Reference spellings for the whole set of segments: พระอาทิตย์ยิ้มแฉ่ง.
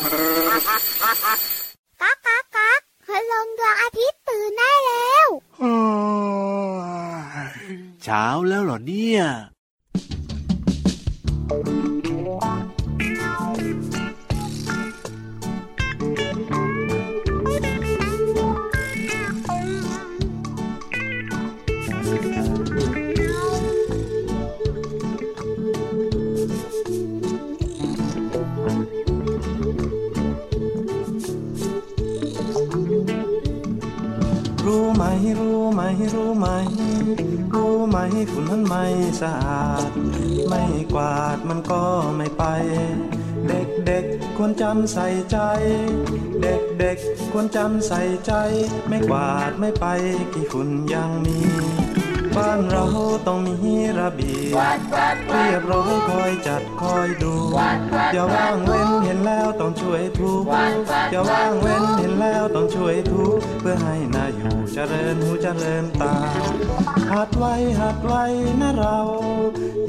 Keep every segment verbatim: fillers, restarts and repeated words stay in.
ก๊ากก๊ากก๊ากพระลงดวงอาทิตย์ตื่นได้แล้วเช้าแล้วเหรอเนี่ยรู้ไหมรู้ไหมรู้ไหมฝุ่นมันไม่สะอาดไม่กวาดมันก็ไม่ไปเด็กๆควรจำใส่ใจเด็กๆควรจำใส่ใจไม่กวาดไม่ไปกี่ฝุ่นยังมีบ้านเราต้องมีระเบียบเรียบร้อยคอยจัดคอยดูอย่าว่างเว้นเห็นแล้วต้องช่วยทุกอย่าว่างเว้นเห็นแล้วต้องช่วยทุกเพื่อให้น่าอยู่เจริญหูเจริญตาหัดไว้หัดไว้นะเรา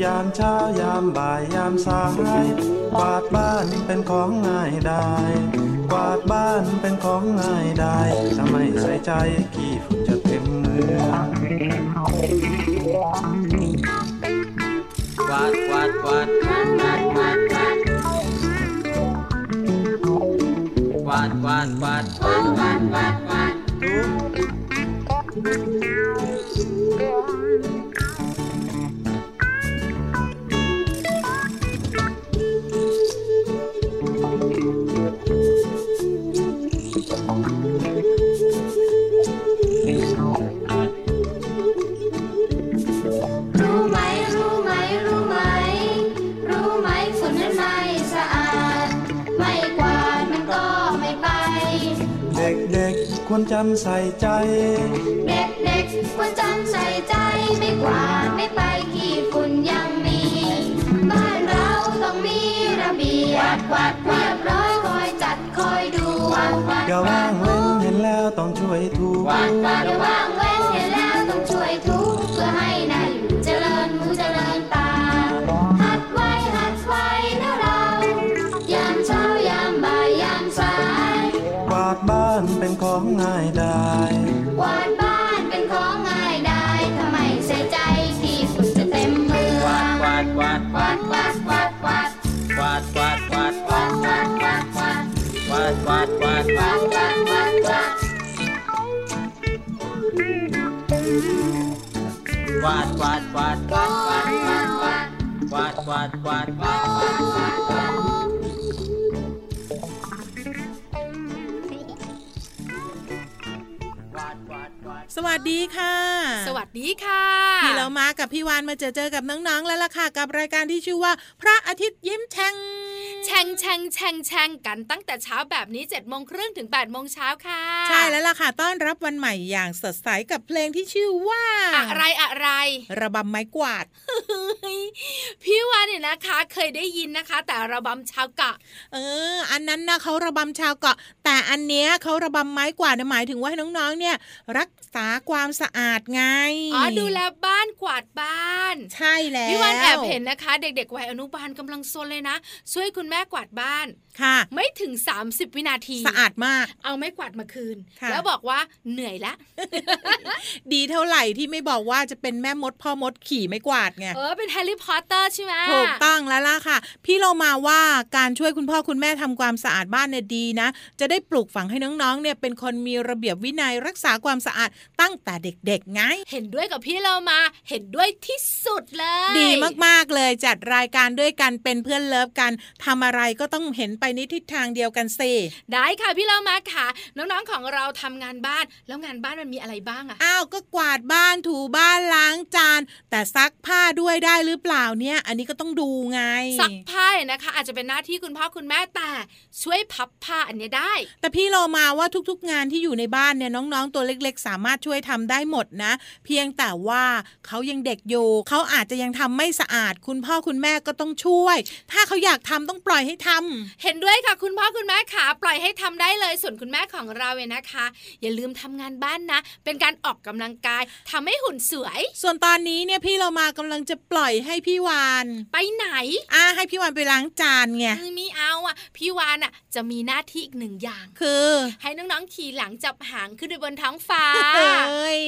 ยามเช้ายามบ่ายยามสายกวาดบ้านเป็นของง่ายได้กวาดบ้านเป็นของง่ายได้ทำไมใส่ใจขี้ฝุ่นจะเต็มมือกวาดกวาดกวาดกวาดกวาดกวาดกวาดกวาดกวาดกวาดกวาดกวาดกวาดกวาดควรจำใส่ใจเด็กๆควรจำใส่ใจไม่กวาดไม่ไปขี้ฝุ่นยังมีบ้านเราต้องมีระเบียบกวาดเรียบร้อยคอยจัดคอยดูอย่าว่างเว้นเห็นแล้วต้องช่วยทุกอย่าว่างเว้นเห็นแล้วต้องช่วยทุกเพื่อให้น่าอยู่เจริญหูเจริญตาหัดไว้หัดไว้นะเรายามเช้ายามบ่ายยามสายกวาดบ้านเป็นของง่ายได้กวาดบ้านเป็นของง่ายได้ทำไมใส่ใจที่ฝุ่นจะเต็มเมืองกวาดกวาดกวาดกวาดกวาดกวาดกวาดกวาดกวาดกวาดกวาดกวาดกวาดกวาดกวาดกวาดกวาดกวาดกวาดกวาดกวาดกวาดกวาดกวาดกวาดกวาดกวาดกวาดกวาดสวัสดีค่ะสวัสดีค่ะพี่เรามากับพี่วานมาเจอเจอกับน้องๆแล้วล่ะค่ะกับรายการที่ชื่อว่าพระอาทิตย์ยิ้มแฉ่งแฉ่งแฉ่งแฉ่งแฉ่งกันตั้งแต่เช้าแบบนี้เจ็ดโมงครึ่งถึงแปดโมงเช้าค่ะใช่แล้วล่ะค่ะต้อนรับวันใหม่อย่างสดใสกับเพลงที่ชื่อว่าอะไรอะไรระบำไม้กวาด พี่วานเนี่ยนะคะเคยได้ยินนะคะแต่ระบำชาวเกาะเอออันนั้นนะเขาระบำชาวเกาะแต่อันเนี้ยเขาระบำไม้กวาดหมายถึงว่าให้น้องๆเนี่ยรักษาความสะอาดไงอ๋อดูแลบ้านกวาดบ้านใช่แล้วพี่วันแอบเห็นนะคะเด็กๆวัยอนุบาลกำลังซนเลยนะช่วยคุณแม่กวาดบ้านค่ะไม่ถึงสามสิบวินาทีสะอาดมากเอาไม้กวาดมาคืนแล้วบอกว่าเหนื่อยละ ดีเท่าไหร่ที่ไม่บอกว่าจะเป็นแม่มดพ่อมดขี่ไม้กวาดไงเออเป็นแฮร์รี่พอตเตอร์ใช่ไหมถูกต้องแล้วล่ะค่ะพี่เรามาว่าการช่วยคุณพ่อคุณแม่ทำความสะอาดบ้านเนี่ยดีนะจะได้ปลูกฝังให้น้องๆเนี่ยเป็นคนมีระเบียบวินัยรักษาความสะอาดตั้งแต่เด็กๆไงเห็นด้วยกับพี่เรามาเห็นด้วยที่สุดเลยดีมากๆเลยจัดรายการด้วยกันเป็นเพื่อนเลิฟกันทำอะไรก็ต้องเห็นไปในทิศทางเดียวกันสิได้ค่ะพี่เรามาค่ะน้องๆของเราทำงานบ้านแล้วงานบ้านมันมีอะไรบ้างอะอ้าวก็กวาดบ้านถูบ้านล้างจานแต่ซักผ้าด้วยได้หรือเปล่าเนี่ยอันนี้ก็ต้องดูไงซักผ้านะคะอาจจะเป็นหน้าที่คุณพ่อคุณแม่แต่ช่วยพับผ้าอันนี้ได้แต่พี่เรามาว่าทุกๆงานที่อยู่ในบ้านเนี่ยน้องๆตัวเล็กๆสามารถช่วยทำได้หมดนะเพียงแต่ว่าเขายังเด็กอยู่เขาอาจจะยังทำไม่สะอาดคุณพ่อคุณแม่ก็ต้องช่วยถ้าเขาอยากทำต้อง ปล่อยให้ทำเห็นด้วยค่ะคุณพ่อคุณแม่ค่ะปล่อยให้ทำได้เลยส่วนคุณแม่ของเราเนี่ยนะคะอย่าลืมทำงานบ้านนะเป็นการออกกำลังกายทำให้หุ่นสวยส่วนตอนนี้เนี่ยพี่เรามากำลังจะปล่อยให้พี่วานไปไหนอ่ะให้พี่วานไปล้างจานไงไม่เอาอ่ะพี่วานอ่ะจะมีหน้าที่อีกหนึ่งอย่างคือให้น้องๆขี่หลังจับหางขึ้นไปบนท้องฟ้าเอ้ย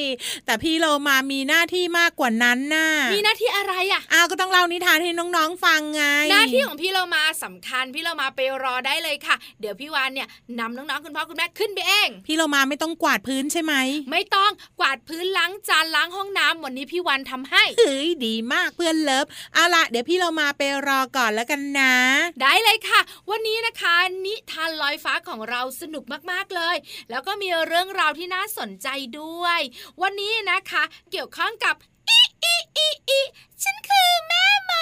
แต่พี่เรามามีหน้าที่มากกว่านั้นน่ะมีหน้าที่อะไรอ่ะอ้าวก็ต้องเล่านิทานให้น้องๆฟังไงหน้าที่ของพี่เรามาสำคัญพี่เรามาไปรอได้เลยค่ะเดี๋ยวพี่วานเนี่ยนำน้องๆคุณพ่อคุณแม่ขึ้นไปเองพี่เรามาไม่ต้องกวาดพื้นใช่ไหมไม่ต้องกวาดพื้นล้างจานล้างห้องน้ำวันนี้พี่วานทำให้เฮ้ยดีมากเพื่อนเลิฟเอาล่ะเดี๋ยวพี่เรามาไปรอก่อนแล้วกันนะได้เลยค่ะวันนี้นะคะนิทานลอยฟ้าของเราสนุกมากๆเลยแล้วก็มีเรื่องราวที่น่าสนใจด้วยวันนี้นะคะเกี่ยวข้องกับอิอิอิอิฉันคือแม่ม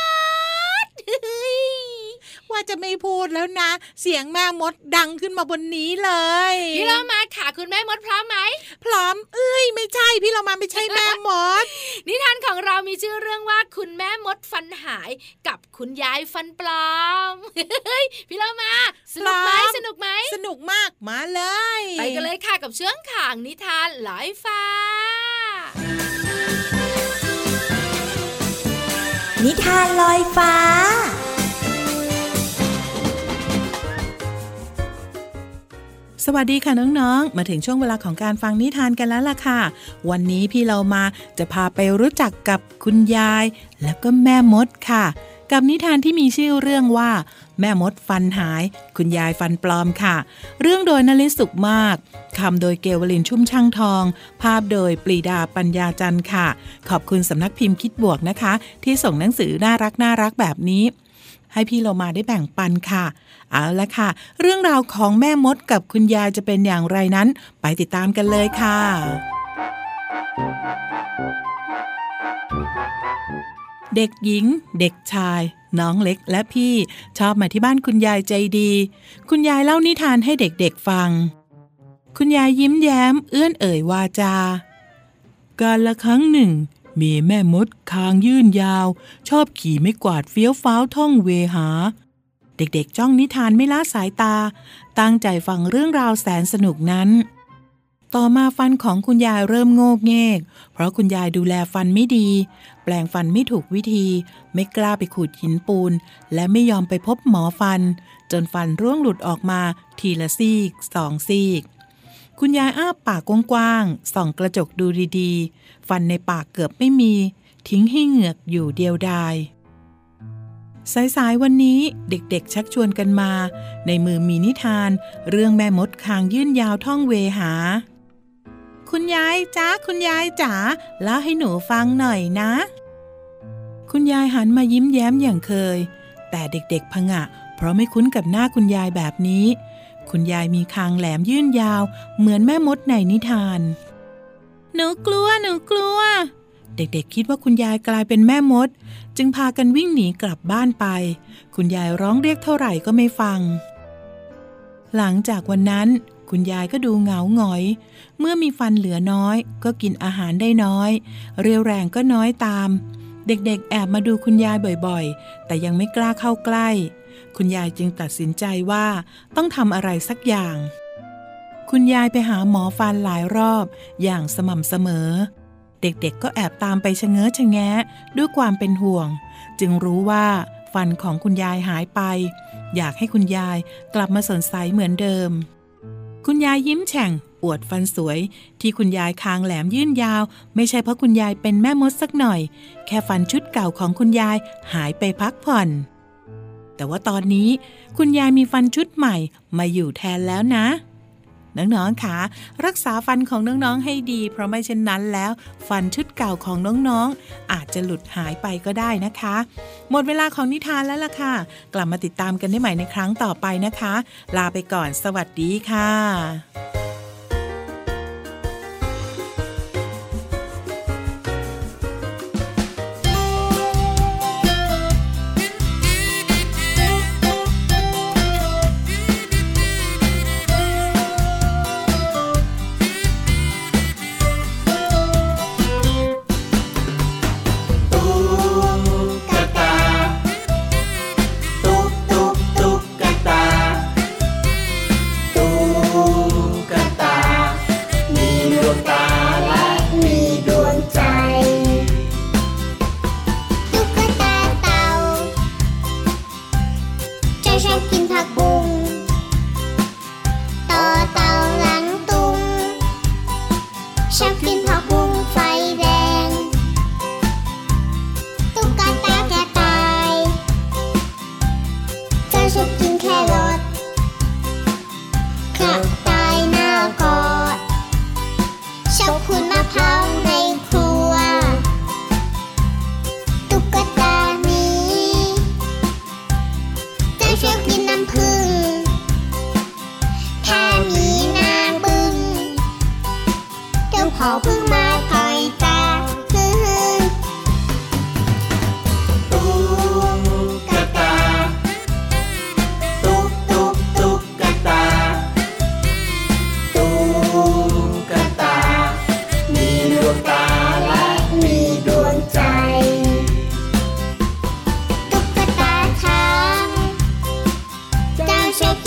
ดว่าจะไม่พูดแล้วนะเสียงแม่มดดังขึ้นมาบนนี้เลยพี่เรามาค่ะคุณแม่มดพร้อมไหมพร้อมเอ้ยไม่ใช่พี่เรามาไม่ใช่แม่มด นิทานของเรามีชื่อเรื่องว่าคุณแม่มดฟันหายกับคุณยายฟันปลอม พี่เรามาสนุกไหมสนุกไหมสนุกมากมาเลยไปกันเลยค่ะกับเชื่องข่างนิทานลอยฟ้านิทานลอยฟ้าสวัสดีค่ะน้องๆมาถึงช่วงเวลาของการฟังนิทานกันแล้วล่ะค่ะวันนี้พี่เรามาจะพาไปรู้จักกับคุณยายแล้วก็แม่มดค่ะกับนิทานที่มีชื่อเรื่องว่าแม่มดฟันหายคุณยายฟันปลอมค่ะเรื่องโดยนฤสุขมากคำโดยเกวลินชุ่มช่างทองภาพโดยปรีดาปัญญาจันทร์ค่ะขอบคุณสำนักพิมพ์คิดบวกนะคะที่ส่งหนังสือน่ารักน่ารักแบบนี้ให้พี่เรามาได้แบ่งปันค่ะเอาละค่ะเรื่องราวของแม่มดกับคุณยายจะเป็นอย่างไรนั้นไปติดตามกันเลยค่ะเด็กหญิงเด็กชายน้องเล็กและพี่ชอบมาที่บ้านคุณยายใจดีคุณยายเล่านิทานให้เด็กๆฟังคุณยายยิ้มแย้มเอื้อนเอ่ยวาจากาลครั้งหนึ่งมีแม่มดคางยื่นยาวชอบขี่ไม้กวาดเฟี้ยวฟ้าวท่องเวหาเด็กๆจ้องนิทานไม่ละสายตาตั้งใจฟังเรื่องราวแสนสนุกนั้นต่อมาฟันของคุณยายเริ่มโงกเงกเพราะคุณยายดูแลฟันไม่ดีแปลงฟันไม่ถูกวิธีไม่กล้าไปขูดหินปูนและไม่ยอมไปพบหมอฟันจนฟันร่วงหลุดออกมาทีละซีกสองซีกคุณยายอ้าปากกว้างๆส่องกระจกดูดีๆฟันในปากเกือบไม่มีทิ้งให้เหงือกอยู่เดียวดายสายๆวันนี้เด็กๆชักชวนกันมาในมือมีนิทานเรื่องแม่มดคางยื่นยาวท่องเวหาคุณยายจ๋าคุณยายจ๋าเล่าให้หนูฟังหน่อยนะคุณยายหันมายิ้มแย้มอย่างเคยแต่เด็กๆผงะเพราะไม่คุ้นกับหน้าคุณยายแบบนี้คุณยายมีคางแหลมยื่นยาวเหมือนแม่มดในนิทานหนูกลัวหนูกลัวเด็กๆคิดว่าคุณยายกลายเป็นแม่มดจึงพากันวิ่งหนีกลับบ้านไปคุณยายร้องเรียกเท่าไหร่ก็ไม่ฟังหลังจากวันนั้นคุณยายก็ดูเหงาหงอยเมื่อมีฟันเหลือน้อยก็กินอาหารได้น้อยเรี่ยวแรงก็น้อยตามเด็กๆแอบมาดูคุณยายบ่อยๆแต่ยังไม่กล้าเข้าใกล้คุณยายจึงตัดสินใจว่าต้องทำอะไรสักอย่างคุณยายไปหาหมอฟันหลายรอบอย่างสม่ำเสมอเด็กๆก็แอบตามไปชะเง้อชะแงะด้วยความเป็นห่วงจึงรู้ว่าฟันของคุณยายหายไปอยากให้คุณยายกลับมาสดใสเหมือนเดิมคุณยายยิ้มแฉ่งอวดฟันสวยที่คุณยายคางแหลมยื่นยาวไม่ใช่เพราะคุณยายเป็นแม่มดสักหน่อยแค่ฟันชุดเก่าของคุณยายหายไปพักผ่อนแต่ว่าตอนนี้คุณยายมีฟันชุดใหม่มาอยู่แทนแล้วนะน้องๆค่ะรักษาฟันของน้องๆให้ดีเพราะไม่เช่นนั้นแล้วฟันชุดเก่าของน้องๆอาจจะหลุดหายไปก็ได้นะคะหมดเวลาของนิทานแล้วล่ะค่ะกลับมาติดตามกันได้ใหม่ในครั้งต่อไปนะคะลาไปก่อนสวัสดีค่ะ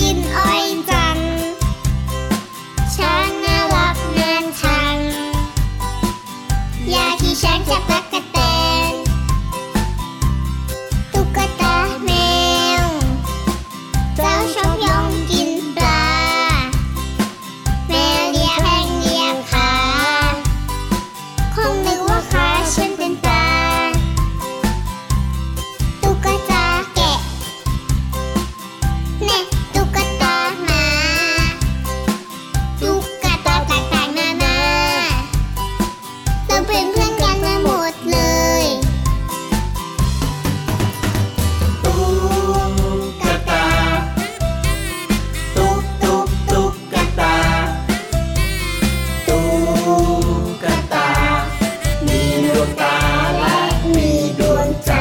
กินอ้อยจันช้างน่ารักนานชังยาที่ช้างจะตักกะแตนตุ๊กตาแมวเจ้าชอบย่องกินปลาแมวเลียแพงเลียขาคงนึกว่าขาฉันเป็นปลาตุ๊กตาแกะแม่ตุ๊กตาหมาตุ๊กตาต่างๆนานาเราเป็นเพื่อนกันมาหมดเลยตุ๊กตาตุ๊กตุ๊กตุ๊กตาตุ๊กตามีดวงตาและมีดวงใจ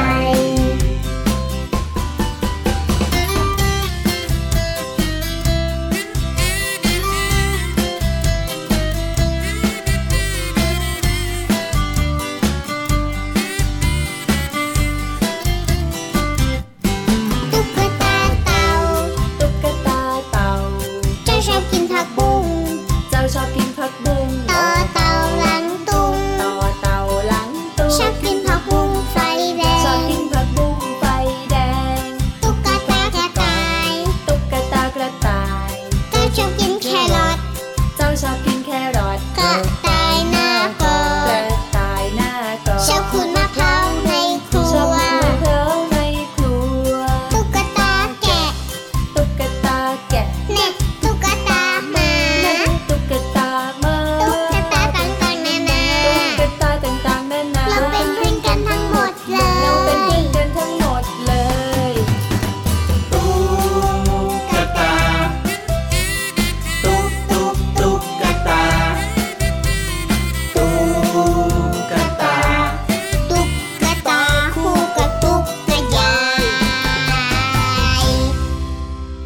ตุ๊กตาเต่าตุ๊กตาเต่าเจ้าชอบกินผักบุ้งเจ้าชอบกินผักบุ้งต่อเต่าหลังตุงต่อเต่าหลังตุชอบงกินผักบุ้งไฟแดชอบงกินผักบุ้งไฟแดงตุ๊กตากระต่ายตุ๊กตากระต่ายเจ้าชอบกินแครอทเจ้าชอบกินแครอทกระต่ายหน้ากอดกระต่ายหน้ากอดชอบขุดมะพร้าวในครัชอบว กินมะพร้าวในครัวตุ๊กตาแกะตุ๊กตาแกะแม่ตุ๊กตาหมา ตุ๊กตาหมาตุ๊กตาต่างๆนานาตุ๊กตาต่างๆนานาเราเป็นเพื่อนกันทั้งหมดเลย เราเป็นเพื่อนกันทั้งหมดเลย ตุ๊กตาตุ๊กตุ๊กตุ๊กตาตุ๊กตาตุ๊กตาคู่กับตุ๊กกระยาย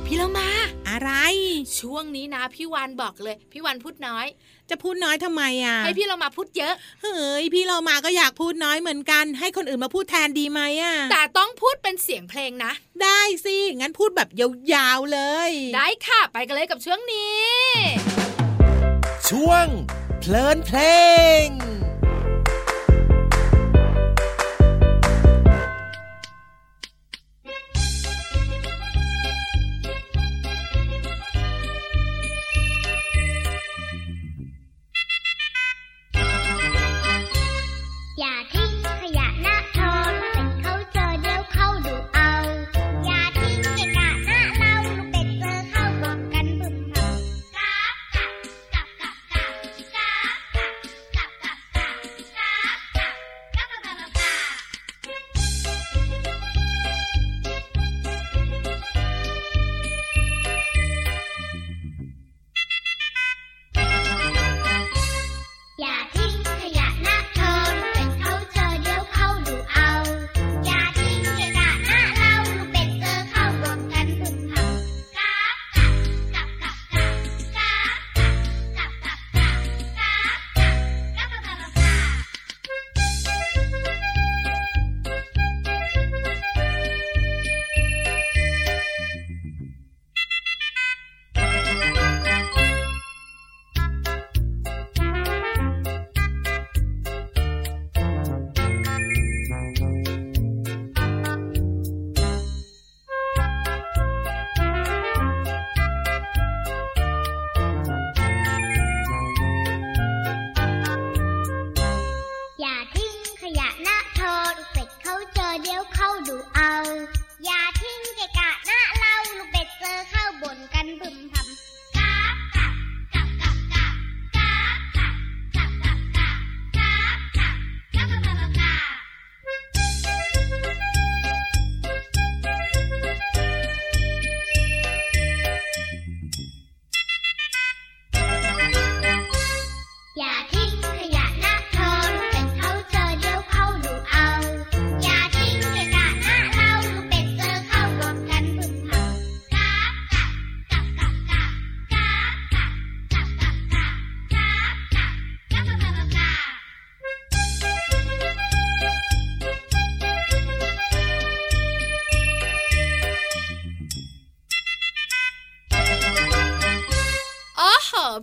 พี่เรามา อะไร ช่วงนี้นะพี่วานบอกเลย พี่วานพูดน้อย จะพูดน้อยทำไมอ่ะให้พี่เรามาพูดเยอะ เฮ้ยพี่เรามาก็อยากพูดน้อยเหมือนกัน ให้คนอื่นมาพูดแทนดีไหมอ่ะ แต่ต้องพูดเป็นเสียงเพลงนะ ได้สิ งั้นพูดแบบยาวๆเลย ได้ค่ะ ไปกันเลยกับช่วงนี้ ช่วงเพลินเพลง อย่าทิ้งขยะหน้าทอนเป็ดเขาเจอเดี๋ยวเขาดูเอา อย่าทิ้งขยะหน้าเราลูกเป็ดเจอเข้าบอกกันบึมเฮากราบกราบกราบกราบกราบกราบกราบกราบกราบ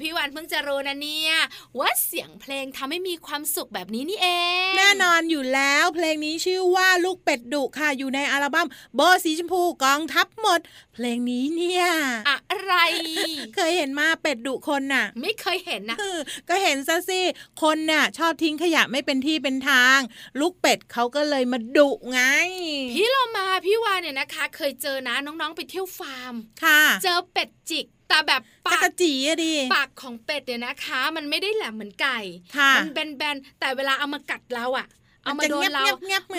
พี่วานเพิ่งจะรู้นะเนี่ยว่าเสียงเพลงทำให้มีความสุขแบบนี้นี่เองแน่นอนอยู่แล้วเพลงนี้ชื่อว่าลูกเป็ดดุค่ะอยู่ในอัลบั้มโบสีชมพูกองทัพหมดเพลงนี้เนี่ยอะไรเคยเห็นมาเป็ดดุคนน่ะไม่เคยเห็นนะก็เห็นซะสิคนน่ะชอบทิ้งขยะไม่เป็นที่เป็นทางลูกเป็ดเขาก็เลยมาดุไงพี่เรามาพี่วานเนี่ยนะคะเคยเจอนะน้องๆไปเที่ยวฟาร์มค่ะเจอเป็ดจิกแต่แบบปากจี๋อะดิปากของเป็ดเนี่ยนะคะมันไม่ได้แหลมเหมือนไก่มันแบนๆแต่เวลาเอามากัดเราอะเอามาโดนเรา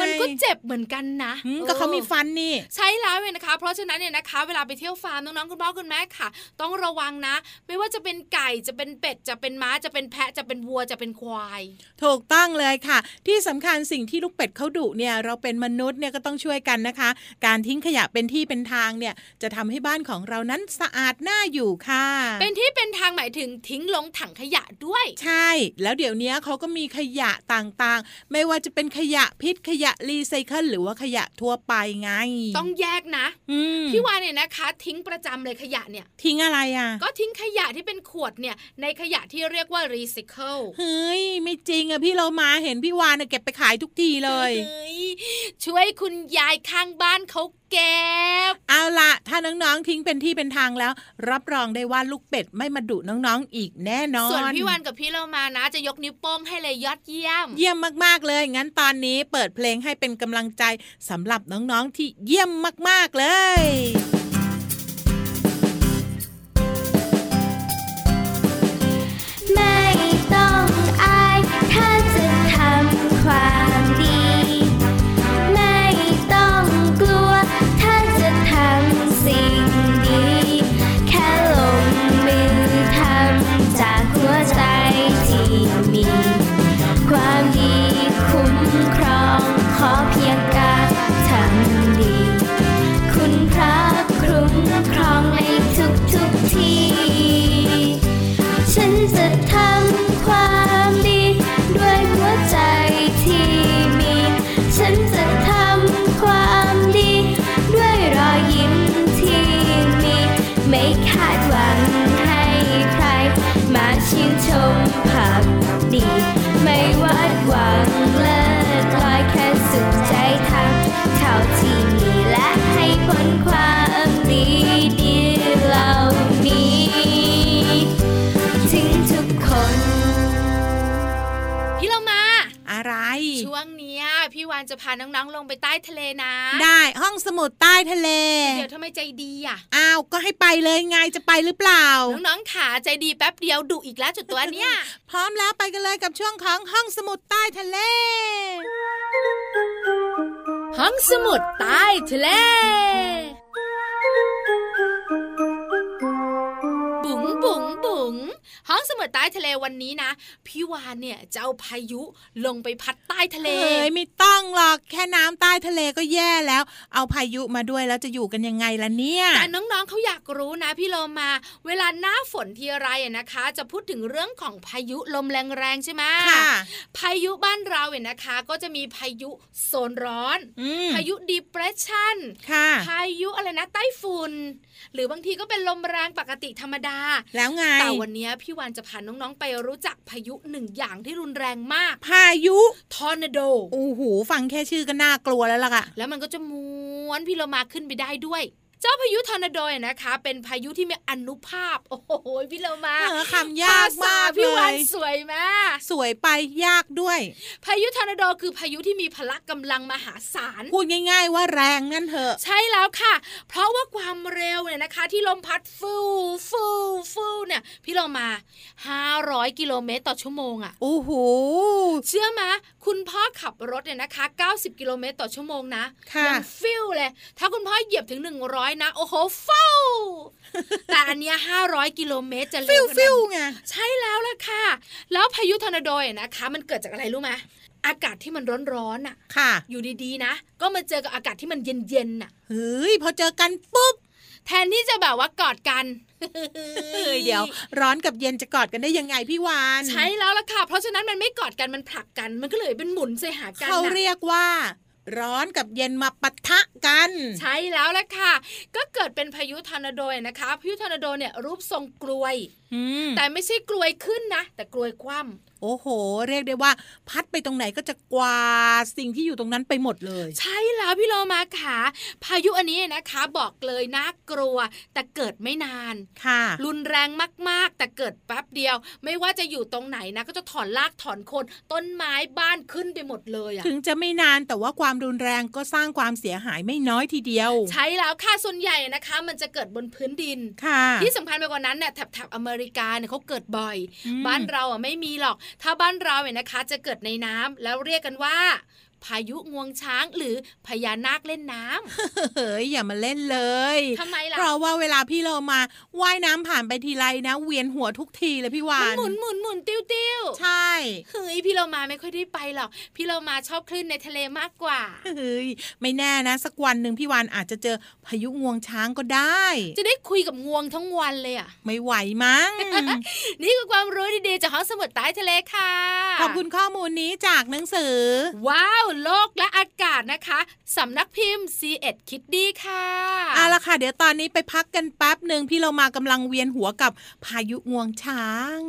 มันก็เจ็บเหมือนกันนะก็เขามีฟันนี่ใช่แล้วเลยนะคะเพราะฉะนั้นเนี่ยนะคะเวลาไปเที่ยวฟาร์มน้องๆคุณพ่อคุณแม่ค่ะต้องระวังนะไม่ว่าจะเป็นไก่จะเป็นเป็ดจะเป็นม้าจะเป็นแพะจะเป็นวัวจะเป็นควายถูกต้องเลยค่ะที่สำคัญสิ่งที่ลูกเป็ดเขาดุเนี่ยเราเป็นมนุษย์เนี่ยก็ต้องช่วยกันนะคะการทิ้งขยะเป็นที่เป็นทางเนี่ยจะทำให้บ้านของเรานั้นสะอาดน่าอยู่ค่ะเป็นที่เป็นทางหมายถึงทิ้งลงถังขยะด้วยใช่แล้วเดี๋ยวนี้เขาก็มีขยะต่างๆไม่ว่าจะเป็นขยะพิษขยะรีไซเคิลหรือว่าขยะทั่วไปไงต้องแยกนะพี่วานเนี่ยนะคะทิ้งประจำเลยขยะเนี่ยทิ้งอะไรอ่ะก็ทิ้งขยะที่เป็นขวดเนี่ยในขยะที่เรียกว่ารีไซเคิลเฮ้ยไม่จริงอ่ะพี่เรามาเห็นพี่วานเนี่ยเก็บไปขายทุกทีเลยเฮ้ยช่วยคุณยายข้างบ้านเขาเก็บเอาล่ะถ้าน้องๆทิ้งเป็นที่เป็นทางแล้วรับรองได้ว่าลูกเป็ดไม่มาดุน้องๆอีกแน่นอนส่วนพี่วานกับพี่เรามานะจะยกนิ้วโป้งให้เลยยอดเยี่ยมเยี่ยมมากๆเลยงั้นตอนนี้เปิดเพลงให้เป็นกำลังใจสำหรับน้องๆที่เยี่ยมมากๆเลยไม่ต้องอายถ้าจะทำความดีไม่ต้องกลัวถ้าจะทำสิ่งดีแค่ลงมือทำจากหัวใจที่มีความดีคุ้มครองขอเพียงการทำดีคุณพระคุ้มครองในทุกทุกทีฉันจะทำความดีด้วยหัวใจที่มีฉันจะทำความดีด้วยรอยยิ้มที่มีไม่คาดหวังให้ใครมาชื่นชมภักดีไม่วาดหวังเลิศลอยแค่สุดใจทำเท่าที่มีและให้ผลความดีดีเหล่านี้ถึงทุกคนพี่เรามาอะไรช่วงนี้พี่วานจะพาน้องๆลงไปใต้ทะเลนะได้ห้องสมุดใต้ทะเลเดี๋ยวทำไมใจดีอ่ะอ้าวก็ให้ไปเลยไงจะไปหรือเปล่าน้องๆขาใจดีแป๊บเดียวดุอีกแล้วจุดตัวเนี้ย พร้อมแล้วไปกันเลยกับช่วงของห้องสมุดใต้ทะเลห้องสมุดใต้ทะเลบุ๋งบุ๋งบุ๋งห้องสมุดใต้ทะเลวันนี้นะพี่วานเนี่ยจะเอาพายุลงไปพัดใต้ทะเลเฮ้ยไม่ต้องหรอกแค่น้ำใต้ทะเลก็แย่แล้วเอาพายุมาด้วยแล้วจะอยู่กันยังไงล่ะเนี่ยแต่น้องๆเขาอยากรู้นะพี่โลมาเวลาหน้าฝนทีไรนะคะจะพูดถึงเรื่องของพายุลมแรงๆใช่ไหมค่ะพายุบ้านเราเนี่ยนะคะก็จะมีพายุโซนร้อนพายุดิเพรสชันค่ะพายุอะไรนะไต้ฝุ่นหรือบางทีก็เป็นลมแรงปกติธรรมดาแล้วไงแต่วันนี้พี่พี่วานจะพาน้องๆไปรู้จักพายุหนึ่งอย่างที่รุนแรงมากพายุทอร์นาโดโอ้โหฟังแค่ชื่อก็น่ากลัวแล้วล่ะค่ะแล้วมันก็จะม้วนพี่โลมาขึ้นไปได้ด้วยเจ้าพายุทอร์นาโดนะคะเป็นพายุที่มีอานุภาพโอ้โหพี่เรามาคำยากมากพี่วานสวยมากสวยไปยากด้วยพายุทอร์นาโดคือพายุที่มีพละกำลังมหาศาลพูดง่ายๆว่าแรงนั่นเถอะใช่แล้วค่ะเพราะว่าความเร็วเนี่ยนะคะที่ลมพัดฟูฟูฟูเนี่ยพี่เรามาห้าร้อยกิโลเมตรต่อชั่วโมงอ่ะโอ้โหเชื่อไหมคุณพ่อขับรถเนี่ยนะคะเก้าสิบกิโลเมตรต่อชั่วโมงนะยังฟิวเลยถ้าคุณพ่อเหยียบถึงหนึ่งร้อยนะโอ้โหเฝ้าแต่อันเนี้ยห้าร้อยกิโลเมตรจะเร็วฟิวๆไงใช่แล้วล่ะค่ะแล้วพายุทอร์นาโดนะคะมันเกิดจากอะไรรู้ไหมอากาศที่มันร้อนๆน่ะค่ะอยู่ดีๆนะก็มาเจอกับอากาศที่มันเย็นๆน่ะเฮ้ยพอเจอกันปุ๊บแทนที่จะแบบว่ากอดกันเดี๋ยวร้อนกับเย็นจะกอดกันได้ยังไงพี่วานใช่แล้วล่ะค่ะเพราะฉะนั้นมันไม่กอดกันมันผลักกันมันก็เลยเป็นหมุนใส่หากันเขาเรียกว่าร้อนกับเย็นมาปะทะกันใช่แล้วล่ะค่ะก็เกิดเป็นพายุทอร์นาโดนะคะพายุทอร์นาโดเนี่ยรูปทรงกลวย แต่ไม่ใช่กลวยขึ้นนะแต่กลวยคว่ำโอ้โหเรียกได้ว่าพัดไปตรงไหนก็จะกวาดสิ่งที่อยู่ตรงนั้นไปหมดเลยใช่แล้วพี่โลมาค่ะพายุอันนี้นะคะบอกเลยน่ากลัวแต่เกิดไม่นานค่ะรุนแรงมากๆแต่เกิดแป๊บเดียวไม่ว่าจะอยู่ตรงไหนนะก็จะถอนรากถอนโคนต้นไม้บ้านขึ้นไปหมดเลยอะถึงจะไม่นานแต่ว่าความรุนแรงก็สร้างความเสียหายไม่น้อยทีเดียวใช่แล้วค่ะส่วนใหญ่นะคะมันจะเกิดบนพื้นดินค่ะที่สำคัญไปกว่านั้นเนี่ยแถบๆอเมริกาเนี่ยเขาเกิดบ่อยบ้านเราอ่ะไม่มีหรอกถ้าบ้านเราเนี่ยนะคะจะเกิดในน้ำแล้วเรียกกันว่าพายุงวงช้างหรือพญานาคเล่นน้ำเฮ้ยอย่ามาเล่นเลยทำไมล่ะเพราะว่าเวลาพี่เรามาว่ายน้ำผ่านไปทีไรนะเวียนหัวทุกทีเลยพี่วานหมุนหมุนหมุนติ้วติ้วใช่เฮ้ยพี่เรามาไม่ค่อยได้ไปหรอกพี่เรามาชอบคลื่นในทะเลมากกว่าเฮ้ยไม่แน่นะสักวันหนึ่งพี่วานอาจจะเจอพายุงวงช้างก็ได้จะได้คุยกับงวงทั้งวันเลยอ่ะไม่ไหวมั้ง นี่คือความรู้ดีๆจากห้องสมุดใต้ทะเลค่ะขอบคุณข้อมูลนี้จากหนังสือว้าวโลกและอากาศนะคะสำนักพิมพ์ ซี เอ็ด คิดดีค่ะเอาล่ะค่ะเดี๋ยวตอนนี้ไปพักกันแป๊บนึงพี่เรามากำลังเวียนหัวกับพายุงวงช้าง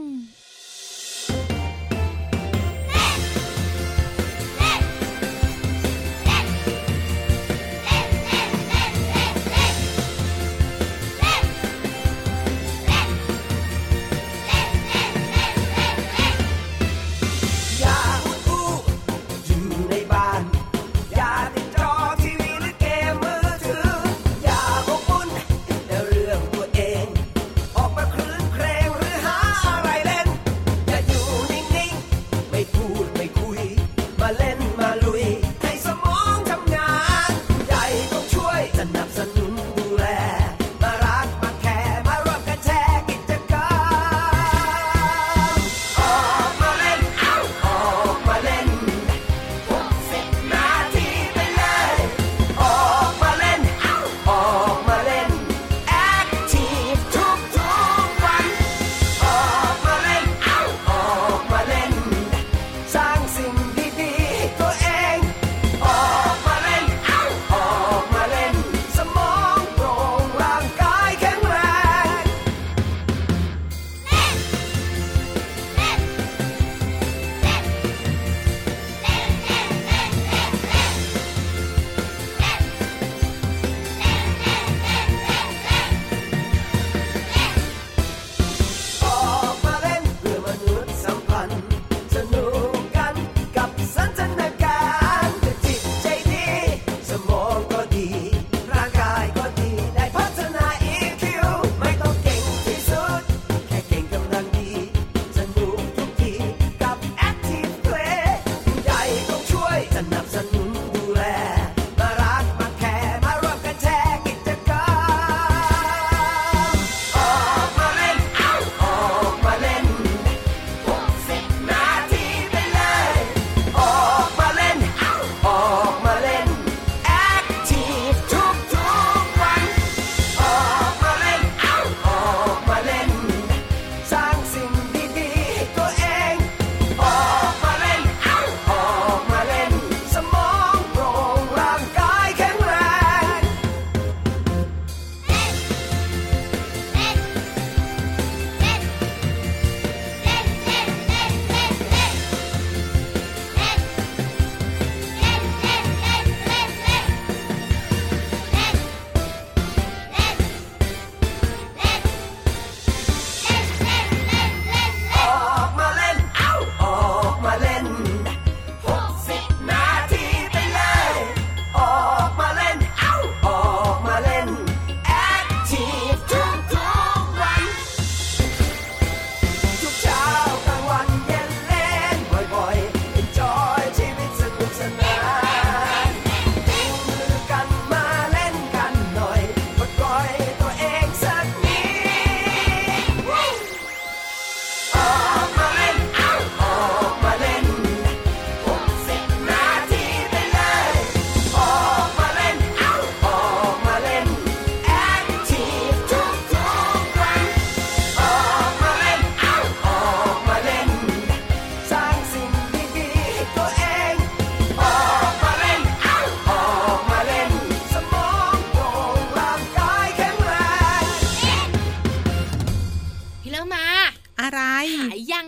อะไรหายยัง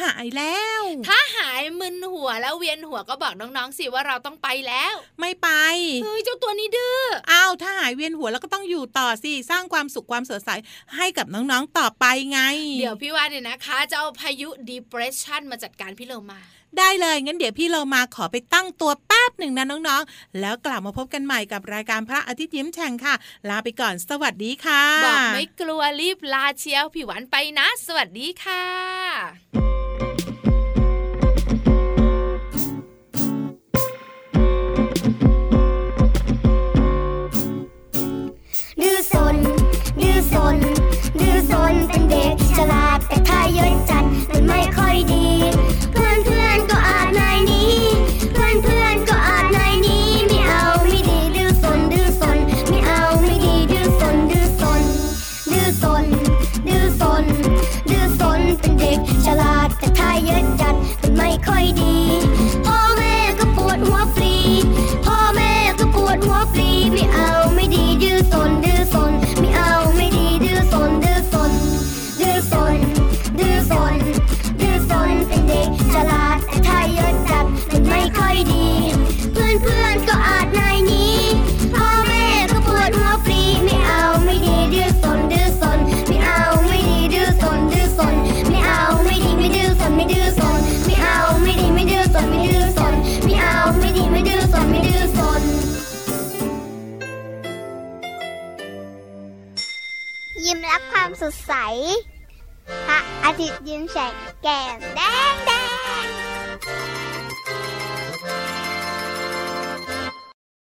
หายแล้วถ้าหายมึนหัวแล้วเวียนหัวก็บอกน้องๆสิว่าเราต้องไปแล้วไม่ไปเฮ้ยเจ้าตัวนี้ดื้ออ้าวถ้าหายเวียนหัวแล้วก็ต้องอยู่ต่อสิสร้างความสุขความสดใสให้กับน้องๆต่อไปไงเดี๋ยวพี่ว่าเนี่ยนะคะจะเอาพายุ depression มาจัดการพี่เรามาได้เลยงั้นเดี๋ยวพี่เรามาขอไปตั้งตัวแป๊บหนึ่งนะน้องๆแล้วกลับมาพบกันใหม่กับรายการพระอาทิตย์ยิ้มแฉ่งค่ะลาไปก่อนสวัสดีค่ะบอกไม่กลัวรีบลาเชียวพี่หวานไปนะสวัสดีค่ะดื้อสนดื้อสนดื้อสนเป็นเด็กฉลาดแต่ถ้าเยอะจัดมันไม่ค่อยดีเพื่อนเพื่อนก็อาจนายนี้เพื่อนเพื่อนก็อาจนายนี้ไม่เอาไม่ดีดื้อสนดื้อสนไม่เอาไม่ดีดื้อสนดื้อสนดื้อสนดื้อสนดื้อสนเป็นเด็กฉลาดแต่ถ้าเยอะจัดมันไม่ค่อยดีพ่อแม่ก็ปวดหัวฟรีพ่อแม่ก็ปวดหัวฟรีไม่เอาไม่ดีดื้อสนไม่เอาไม่ดีดื้อสนดื้อสนดื้อสนดื้อสนดื้อสนเป็นเด็กฉลาดแต่ถ้าเยอะจัดมันไม่ค่อยดีเพื่อนเพื่อนก็อาจนายนี้พ่อแม่ก็ปวดหัวฟรีไม่เอาไม่ดีดื้อสนดื้อสนไม่เอาไม่ดีดื้อสนดื้อสนไม่เอาไม่ดีไม่ดื้อสนไม่ดื้อสนไม่เอาไม่ดีไม่ดื้อสนไม่ดื้อสนไม่เอาไม่ดีไม่ดื้อสนไม่ดื้อสนยิ้มรับความสดใสพระอาทิตย์ยิ้มแฉกแก้มแดง